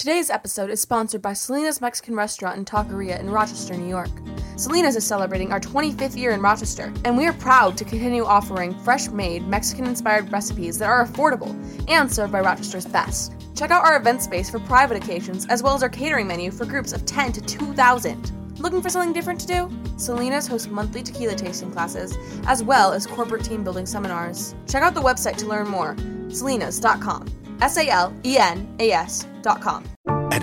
Today's episode is sponsored by Selena's Mexican Restaurant and Taqueria in Rochester, New York. Selena's is celebrating our 25th year in Rochester, and we are proud to continue offering fresh-made, Mexican-inspired recipes that are affordable and served by Rochester's best. Check out our event space for private occasions, as well as our catering menu for groups of 10 to 2,000. Looking for something different to do? Selena's hosts monthly tequila tasting classes, as well as corporate team-building seminars. Check out the website to learn more, selenas.com. SALENAS.com. At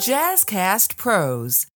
JazzCast Pros.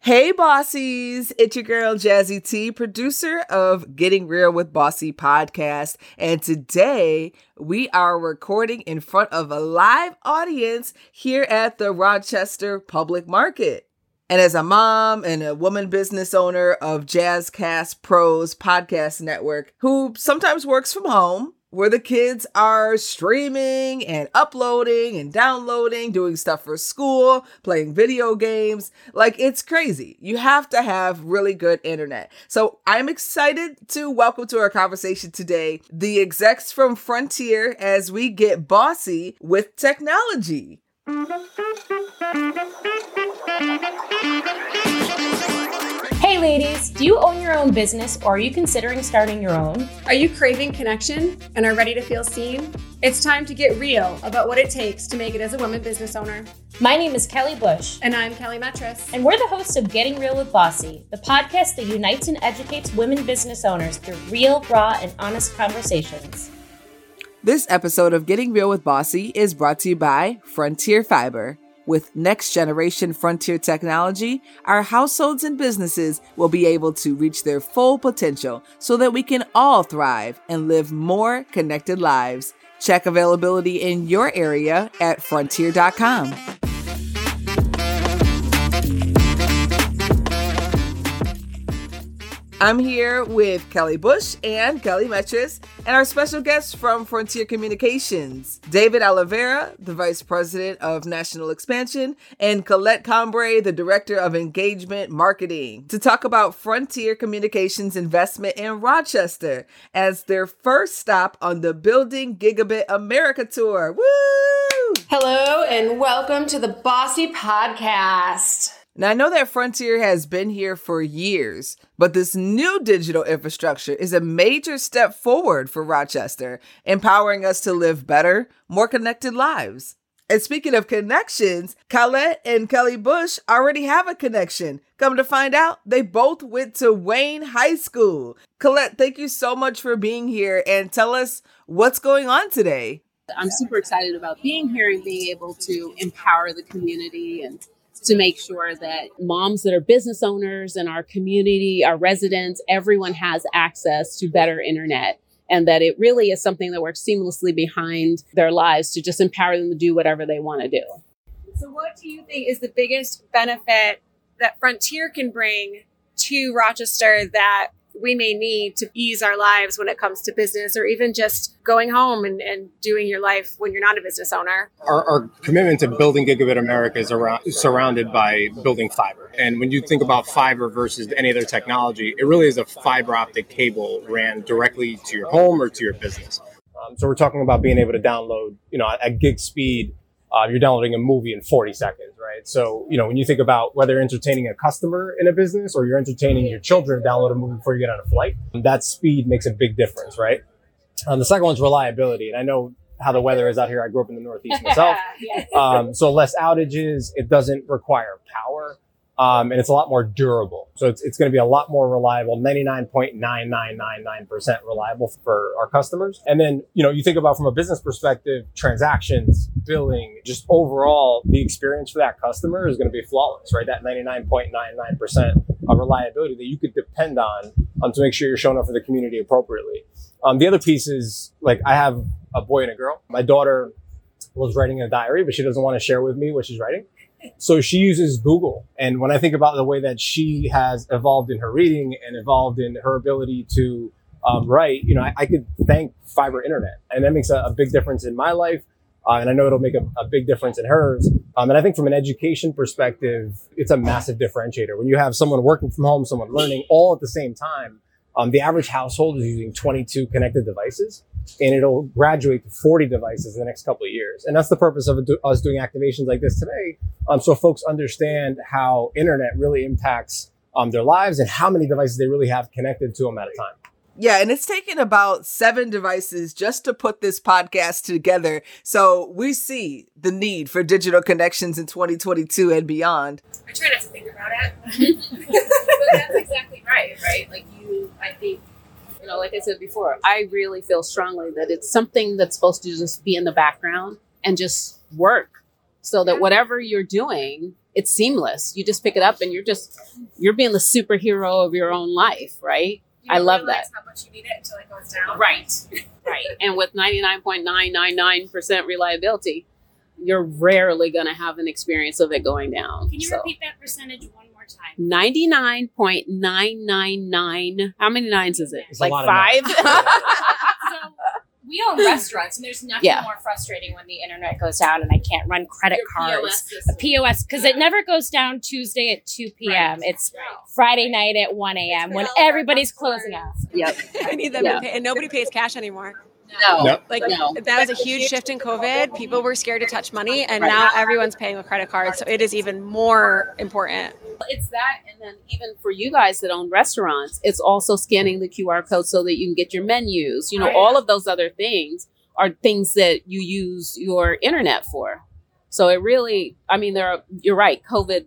Hey, Bossies. It's your girl, Jazzy T, producer of Getting Real with Bossy podcast. And today, we are recording in front of a live audience here at the Rochester Public Market. And as a mom and a woman business owner of JazzCast Pros podcast network, who sometimes works from home, where the kids are streaming and uploading and downloading, doing stuff for school, playing video games. Like, it's crazy. You have to have really good internet. So I'm excited to welcome to our conversation today the execs from Frontier as we get bossy with technology. Hey ladies, do you own your own business or are you considering starting your own? Are you craving connection and are ready to feel seen? It's time to get real about what it takes to make it as a woman business owner. My name is Kelly Bush. And I'm Kelly Metras. And we're the hosts of Getting Real with Bossy, the podcast that unites and educates women business owners through real, raw, and honest conversations. This episode of Getting Real with Bossy is brought to you by Frontier Fiber. With next-generation Frontier technology, our households and businesses will be able to reach their full potential so that we can all thrive and live more connected lives. Check availability in your area at frontier.com. I'm here with Kelly Bush and Kelly Metras, and our special guest from Frontier Communications, David Oliveira, the Vice President of National Expansion, and Colette Combre, the Director of Engagement Marketing, to talk about Frontier Communications' investment in Rochester as their first stop on the Building Gigabit America Tour. Woo! Hello, and welcome to the Bossy Podcast. Now, I know that Frontier has been here for years, but this new digital infrastructure is a major step forward for Rochester, empowering us to live better, more connected lives. And speaking of connections, Colette and Kelly Bush already have a connection. Come to find out, they both went to Wayne High School. Colette, thank you so much for being here and tell us what's going on today. I'm super excited about being here and being able to empower the community and to make sure that moms that are business owners in our community, our residents, everyone has access to better internet and that it really is something that works seamlessly behind their lives to just empower them to do whatever they want to do. So what do you think is the biggest benefit that Frontier can bring to Rochester that we may need to ease our lives when it comes to business or even just going home and doing your life when you're not a business owner? Our commitment to building Gigabit America is surrounded by building fiber. And when you think about fiber versus any other technology, it really is a fiber optic cable ran directly to your home or to your business. So we're talking about being able to download, at gig speed, you're downloading a movie in 40 seconds, right? So, when you think about whether entertaining a customer in a business or you're entertaining your children to download a movie before you get on a flight, that speed makes a big difference, right? The second one's reliability. And I know how the weather is out here. I grew up in the Northeast myself. Yes. So less outages. It doesn't require power. And it's a lot more durable. So it's going to be a lot more reliable, 99.9999% reliable for our customers. And then, you think about from a business perspective, transactions, billing, just overall, the experience for that customer is going to be flawless, right? That 99.99% of reliability that you could depend on to make sure you're showing up for the community appropriately. The other piece is, I have a boy and a girl. My daughter loves writing in a diary, but she doesn't want to share with me what she's writing. So she uses Google. And when I think about the way that she has evolved in her reading and evolved in her ability to write, you know, I could thank fiber internet. And that makes a big difference in my life. And I know it'll make a big difference in hers. And I think from an education perspective, it's a massive differentiator. When you have someone working from home, someone learning all at the same time, the average household is using 22 connected devices, and it'll graduate to 40 devices in the next couple of years. And that's the purpose of us doing activations like this today. So folks understand how internet really impacts their lives and how many devices they really have connected to them at a time. Yeah, and it's taken about 7 devices just to put this podcast together. So we see the need for digital connections in 2022 and beyond. I try not to think about it, but that's exactly right? Like I think, you know, like I said before, I really feel strongly that it's something that's supposed to just be in the background and just work so that whatever you're doing, it's seamless. You just pick it up and you're being the superhero of your own life, right? I love that. How much you need it until it goes down. Right. And with 99.999% reliability, you're rarely going to have an experience of it going down. Can you repeat that percentage one more time? 99.999. How many nines is it? It's like 5? So we own restaurants, and there's nothing more frustrating when the internet goes down and I can't run credit cards. POS, because it never goes down Tuesday at 2 p.m. Right. It's Friday night at 1 a.m. when everybody's closing up. Yep. I need them to pay, and nobody pays cash anymore. No. Like that was a huge shift in COVID. People were scared to touch money, and now everyone's paying with credit cards. So it is even more important. It's that, and then even for you guys that own restaurants, it's also scanning the QR code so that you can get your menus. You know, all of those other things are things that you use your internet for. So it really, I mean, you're right. COVID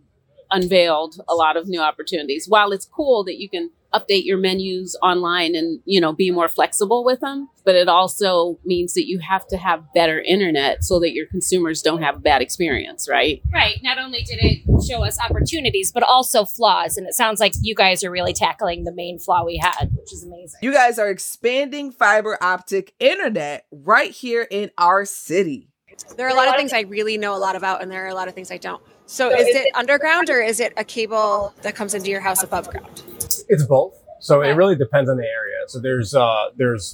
unveiled a lot of new opportunities. While it's cool that you can update your menus online and, you know, be more flexible with them, but it also means that you have to have better internet so that your consumers don't have a bad experience, right? Right. Not only did it show us opportunities, but also flaws. And it sounds like you guys are really tackling the main flaw we had, which is amazing. You guys are expanding fiber optic internet right here in our city. There are a lot of things I really know a lot about, and there are a lot of things I don't. So is it underground, or is it a cable that comes into your house above ground? It's both. So it really depends on the area. So there's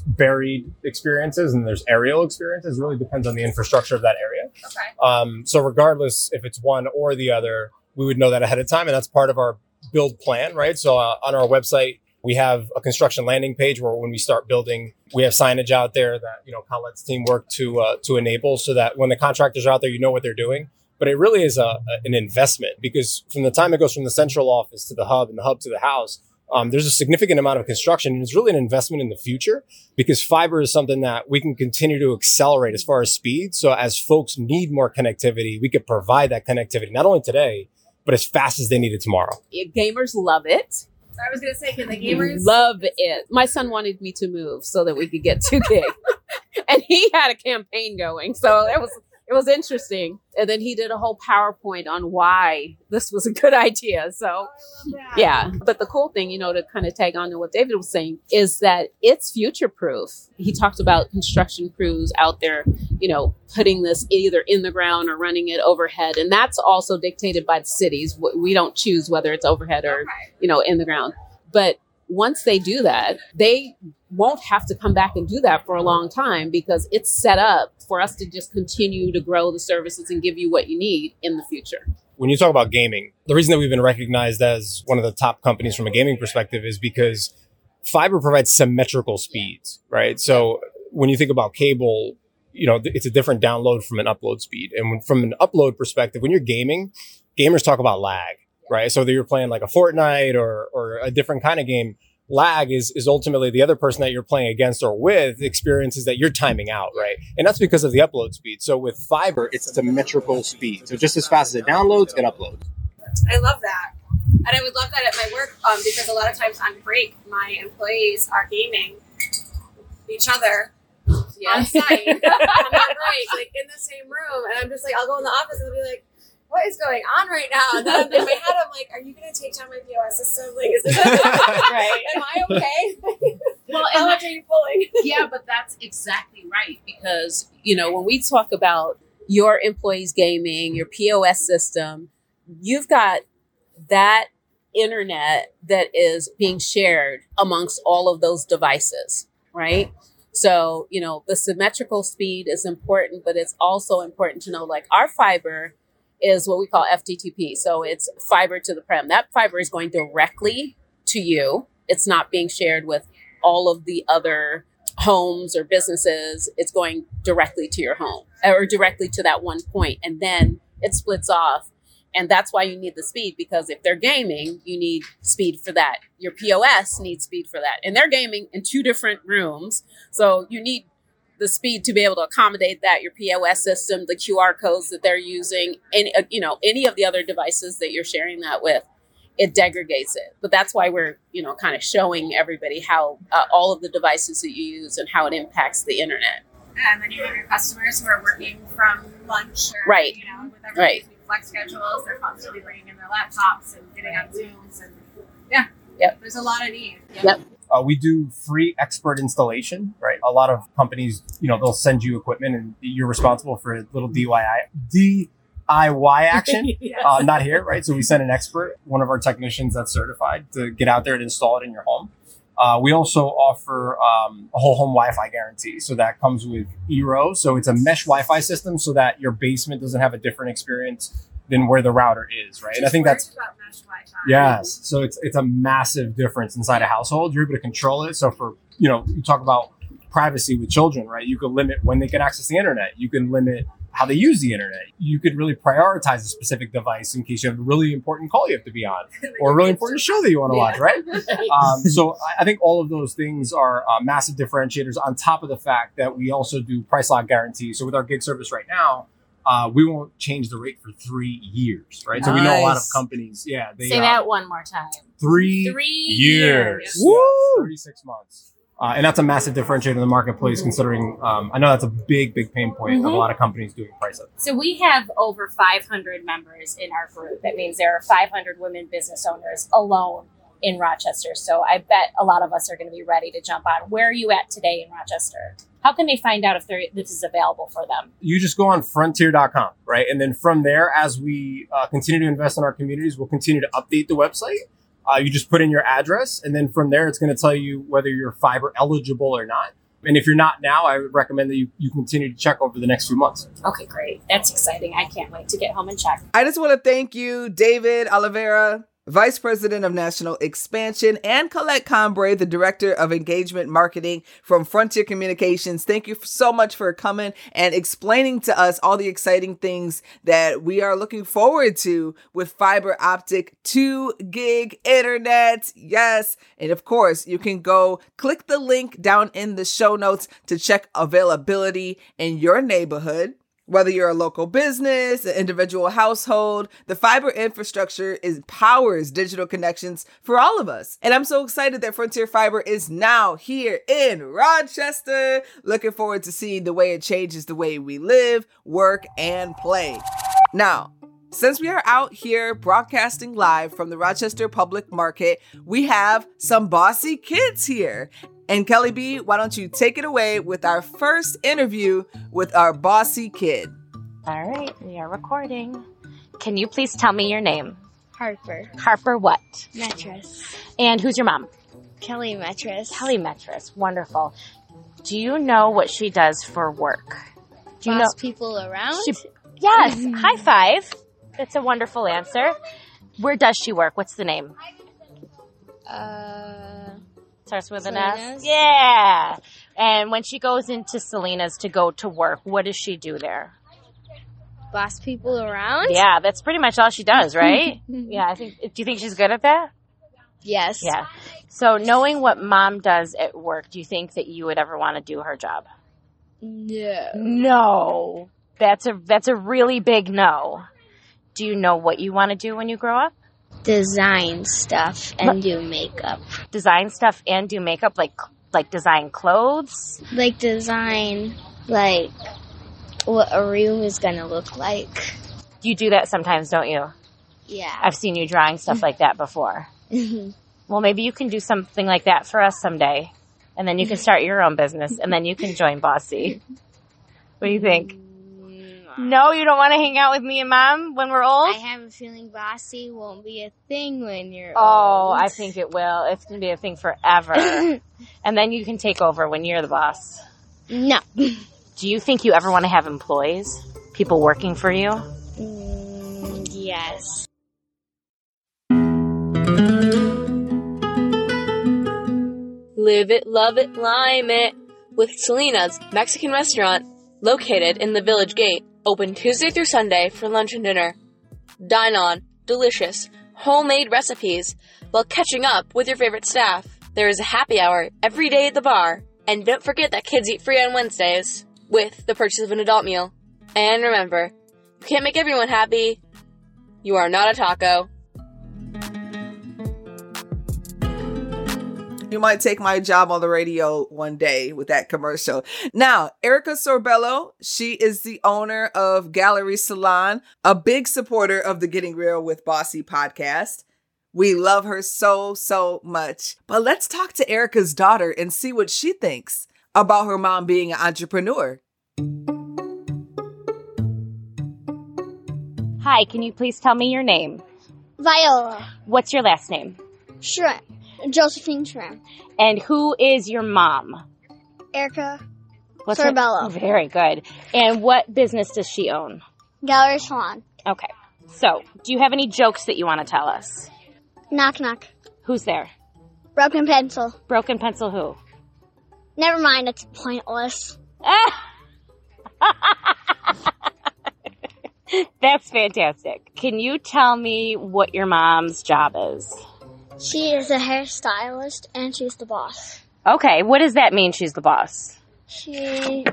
buried experiences and there's aerial experiences. It really depends on the infrastructure of that area. Okay. So regardless if it's one or the other, we would know that ahead of time. And that's part of our build plan, right? So on our website, we have a construction landing page where when we start building, we have signage out there that, you know, Colette's team worked to enable so that when the contractors are out there, you know what they're doing. But it really is an investment, because from the time it goes from the central office to the hub and the hub to the house, there's a significant amount of construction. And it's really an investment in the future, because fiber is something that we can continue to accelerate as far as speed. So as folks need more connectivity, we could provide that connectivity, not only today, but as fast as they need it tomorrow. Gamers love it. I was going to say, can the gamers love it? My son wanted me to move so that we could get 2 gig, and he had a campaign going. So it was interesting. And then he did a whole PowerPoint on why this was a good idea. So, yeah. But the cool thing, you know, to kind of tag on to what David was saying, is that it's future proof. He talked about construction crews out there, you know, putting this either in the ground or running it overhead. And that's also dictated by the cities. We don't choose whether it's overhead or, you know, in the ground. But once they do that, they won't have to come back and do that for a long time, because it's set up for us to just continue to grow the services and give you what you need in the future. When you talk about gaming, the reason that we've been recognized as one of the top companies from a gaming perspective is because fiber provides symmetrical speeds, right? So when you think about cable, you know, it's a different download from an upload speed. And from an upload perspective, when you're gaming, gamers talk about lag. Right. So that you're playing like a Fortnite or a different kind of game, lag is ultimately the other person that you're playing against or with experiences that you're timing out. Right. And that's because of the upload speed. So with fiber, it's symmetrical speed. So just as fast as it downloads, it uploads. I love that. And I would love that at my work, because a lot of times on break, my employees are gaming each other. On site. I'm on break, like in the same room. And I'm just like, I'll go in the office and they'll be like, what is going on right now? And then in my head, I'm like, are you going to take down my POS system? Like, is this right? Am I okay? Well, how much are you pulling? Yeah, but that's exactly right. Because, you know, when we talk about your employees gaming, your POS system, you've got that internet that is being shared amongst all of those devices, right? So, you know, the symmetrical speed is important, but it's also important to know, like, our fiber is what we call FTTP. So it's fiber to the prem. That fiber is going directly to you. It's not being shared with all of the other homes or businesses. It's going directly to your home or directly to that one point. And then it splits off. And that's why you need the speed, because if they're gaming, you need speed for that. Your POS needs speed for that. And they're gaming in two different rooms. So you need the speed to be able to accommodate that. Your POS system, the QR codes that they're using, and, you know, any of the other devices that you're sharing that with, it degrades it. But that's why we're, you know, kind of showing everybody how all of the devices that you use and how it impacts the internet. And then you have your customers who are working from lunch or, right, you know, with everything. Right. Flex schedules, they're constantly bringing in their laptops and getting on Zooms, and yeah, yep, there's a lot of need. Yep. We do free expert installation, right? A lot of companies, you know, they'll send you equipment and you're responsible for a little DIY action. Yes. Not here, right? So we send an expert, one of our technicians that's certified, to get out there and install it in your home. We also offer a whole home Wi-Fi guarantee. So that comes with Eero. So it's a mesh Wi-Fi system so that your basement doesn't have a different experience than where the router is, right? And I think that's about mesh Wi-Fi. Yes. So it's a massive difference inside a household. You're able to control it. So for, you know, you talk about privacy with children, right? You can limit when they can access the internet. You can limit how they use the internet. You could really prioritize a specific device in case you have a really important call you have to be on or a really important show that you want to watch, right? So I think all of those things are massive differentiators, on top of the fact that we also do price lock guarantees. So with our gig service right now, we won't change the rate for 3 years, right? Nice. So we know a lot of companies. Yeah. Say that one more time. Three years. Woo! Yes, 36 months. And that's a massive differentiator in the marketplace, considering I know that's a big, big pain point of a lot of companies doing price up. So we have over 500 members in our group. That means there are 500 women business owners alone in Rochester. So I bet a lot of us are going to be ready to jump on. Where are you at today in Rochester? How can they find out if this is available for them? You just go on frontier.com, right? And then from there, as we continue to invest in our communities, we'll continue to update the website. You just put in your address, and then from there, it's going to tell you whether you're fiber eligible or not. And if you're not now, I would recommend that you continue to check over the next few months. Okay, great. That's exciting. I can't wait to get home and check. I just want to thank you, David Oliveira, Vice President of National Expansion, and Colette Combre, the Director of Engagement Marketing from Frontier Communications. Thank you so much for coming and explaining to us all the exciting things that we are looking forward to with fiber optic 2 gig internet. Yes. And of course, you can go click the link down in the show notes to check availability in your neighborhood. Whether you're a local business, an individual household, the fiber infrastructure powers digital connections for all of us. And I'm so excited that Frontier Fiber is now here in Rochester. Looking forward to seeing the way it changes the way we live, work, and play. Now, since we are out here broadcasting live from the Rochester Public Market, we have some bossy kids here. And Kelly B, why don't you take it away with our first interview with our bossy kid? All right, we are recording. Can you please tell me your name? Harper. Harper what? Metras. And who's your mom? Kelly Metras. Kelly Metras, wonderful. Do you know what she does for work? Do you boss people around? Yes, high five. That's a wonderful answer. Where does she work? What's the name? Starts with Selena's. An S. Yeah. And when she goes into Selena's to go to work, what does she do there? Boss people around? Yeah, that's pretty much all she does, right? Yeah, I think. Do you think she's good at that? Yes. Yeah. So knowing what mom does at work, do you think that you would ever want to do her job? No. That's a really big no. Do you know what you want to do when you grow up? Design stuff and do makeup. Design stuff and do makeup? Like design clothes? Like design, like what a room is going to look like. You do that sometimes, don't you? Yeah. I've seen you drawing stuff like that before. Well, maybe you can do something like that for us someday. And then you can start your own business. And then you can join Bossy. What do you think? No, you don't want to hang out with me and Mom when we're old? I have a feeling Bossy won't be a thing when you're old. Oh, I think it will. It's going to be a thing forever. And then you can take over when you're the boss. No. Do you think you ever want to have employees? People working for you? Yes. Live it, love it, lime it. With Selena's Mexican Restaurant, located in the Village Gate, open Tuesday through Sunday for lunch and dinner. Dine on delicious, homemade recipes while catching up with your favorite staff. There is a happy hour every day at the bar. And don't forget that kids eat free on Wednesdays with the purchase of an adult meal. And remember, you can't make everyone happy. You are not a taco. You might take my job on the radio one day with that commercial. Now, Erica Sorbello, she is the owner of Gallery Salon, a big supporter of the Getting Real with Bossy podcast. We love her so, so much. But let's talk to Erica's daughter and see what she thinks about her mom being an entrepreneur. Hi, can you please tell me your name? Viola. What's your last name? Shrek. Josephine Trim. And who is your mom? Erica Sorbello. Very good. And what business does she own? Gallery Salon. Okay. So, do you have any jokes that you want to tell us? Knock, knock. Who's there? Broken pencil. Broken pencil who? Never mind, it's pointless. That's fantastic. Can you tell me what your mom's job is? She is a hairstylist, and she's the boss. Okay, what does that mean, she's the boss? She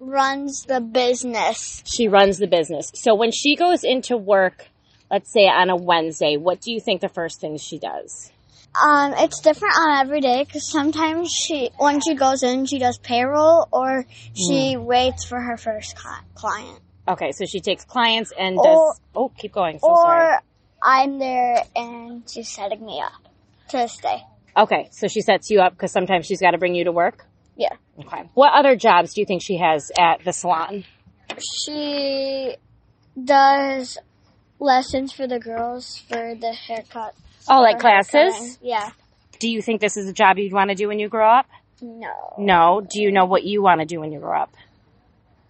runs the business. She runs the business. So when she goes into work, let's say on a Wednesday, what do you think the first thing she does? It's different on every day, because sometimes when she goes in, she does payroll, or she waits for her first client. Okay, so she takes clients and does... Oh, keep going. Sorry. I'm there, and she's setting me up to stay. Okay, so she sets you up because sometimes she's got to bring you to work? Yeah. Okay. What other jobs do you think she has at the salon? She does lessons for the girls for the haircut. Oh, like classes? Cutting. Yeah. Do you think this is a job you'd want to do when you grow up? No. No? Do you know what you want to do when you grow up?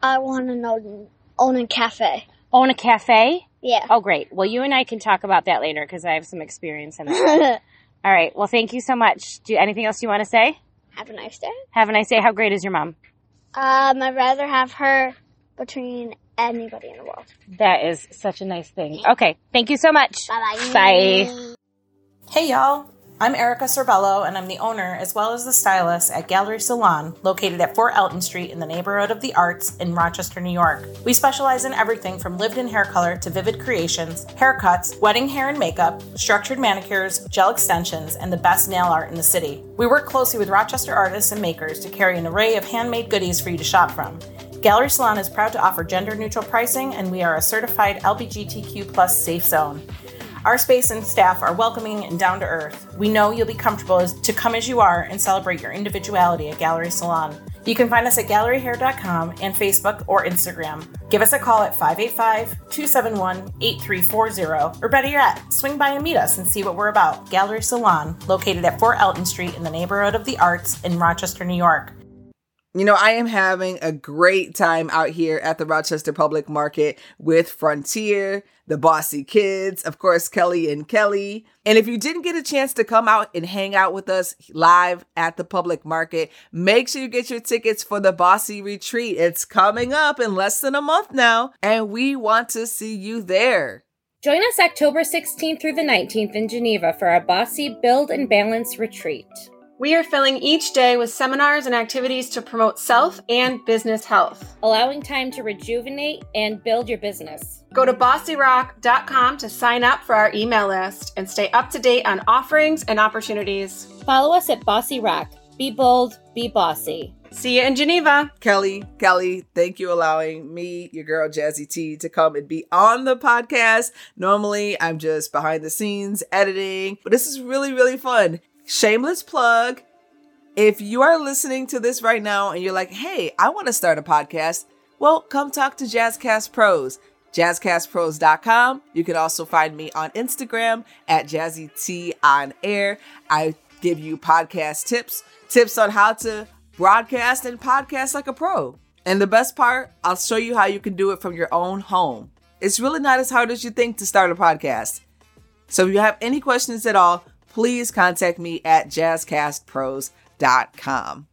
I want to own a cafe. Own a cafe? Yeah. Oh, great. Well, you and I can talk about that later because I have some experience in that. All right. Well, thank you so much. Anything else you want to say? Have a nice day. Have a nice day. How great is your mom? I'd rather have her between anybody in the world. That is such a nice thing. Okay. Thank you so much. Bye-bye. Bye. Hey, y'all. I'm Erica Sorbello, and I'm the owner as well as the stylist at Gallery Salon, located at 4 Elton Street in the neighborhood of the Arts in Rochester, New York. We specialize in everything from lived-in hair color to vivid creations, haircuts, wedding hair and makeup, structured manicures, gel extensions, and the best nail art in the city. We work closely with Rochester artists and makers to carry an array of handmade goodies for you to shop from. Gallery Salon is proud to offer gender-neutral pricing, and we are a certified LGBTQ+ safe zone. Our space and staff are welcoming and down to earth. We know you'll be comfortable to come as you are and celebrate your individuality at Gallery Salon. You can find us at galleryhair.com and Facebook or Instagram. Give us a call at 585-271-8340, or better yet, swing by and meet us and see what we're about. Gallery Salon, located at 4 Elton Street in the neighborhood of the Arts in Rochester, New York. You know, I am having a great time out here at the Rochester Public Market with Frontier, the Bossy Kids, of course, Kelly and Kelly. And if you didn't get a chance to come out and hang out with us live at the public market, make sure you get your tickets for the Bossy Retreat. It's coming up in less than a month now, and we want to see you there. Join us October 16th through the 19th in Geneva for our Bossy Build and Balance Retreat. We are filling each day with seminars and activities to promote self and business health, allowing time to rejuvenate and build your business. Go to bossyrock.com to sign up for our email list and stay up to date on offerings and opportunities. Follow us at Bossy Rock. Be bold, be bossy. See you in Geneva. Kelly, thank you allowing me, your girl Jazzy T, to come and be on the podcast. Normally, I'm just behind the scenes editing, but this is really, really fun. Shameless plug. If you are listening to this right now and you're like, hey, I want to start a podcast, Well, come talk to JazzCast Pros. JazzCastPros.com. You can also find me on Instagram at Jazzy T on air. I give you podcast tips on how to broadcast and podcast like a pro. And the best part, I'll show you how you can do it from your own home. It's really not as hard as you think to start a podcast. So if you have any questions at all, please contact me at jazzcastpros.com.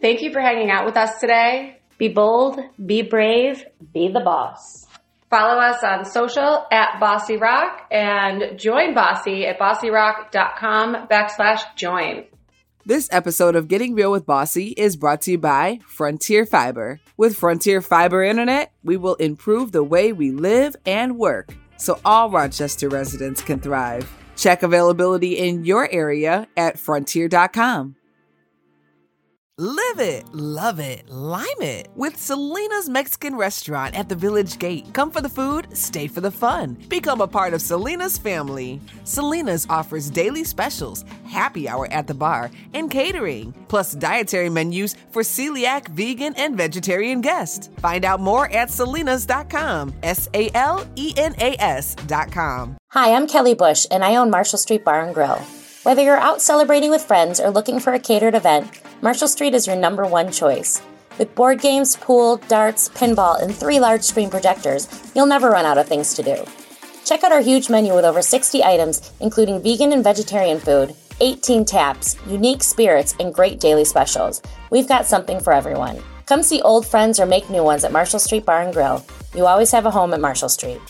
Thank you for hanging out with us today. Be bold, be brave, be the boss. Follow us on social at Bossy Rock and join Bossy at bossyrock.com/join. This episode of Getting Real with Bossy is brought to you by Frontier Fiber. With Frontier Fiber Internet, we will improve the way we live and work so all Rochester residents can thrive. Check availability in your area at frontier.com. Live it, love it, lime it with Selena's Mexican Restaurant at the Village Gate. Come for the food, stay for the fun. Become a part of Selena's family. Selena's offers daily specials, happy hour at the bar, and catering, plus dietary menus for celiac, vegan, and vegetarian guests. Find out more at Selenas.com, SALENAS.com. Hi, I'm Kelly Bush, and I own Marshall Street Bar and Grill. Whether you're out celebrating with friends or looking for a catered event, Marshall Street is your number one choice. With board games, pool, darts, pinball, and 3 large screen projectors, you'll never run out of things to do. Check out our huge menu with over 60 items, including vegan and vegetarian food, 18 taps, unique spirits, and great daily specials. We've got something for everyone. Come see old friends or make new ones at Marshall Street Bar and Grill. You always have a home at Marshall Street.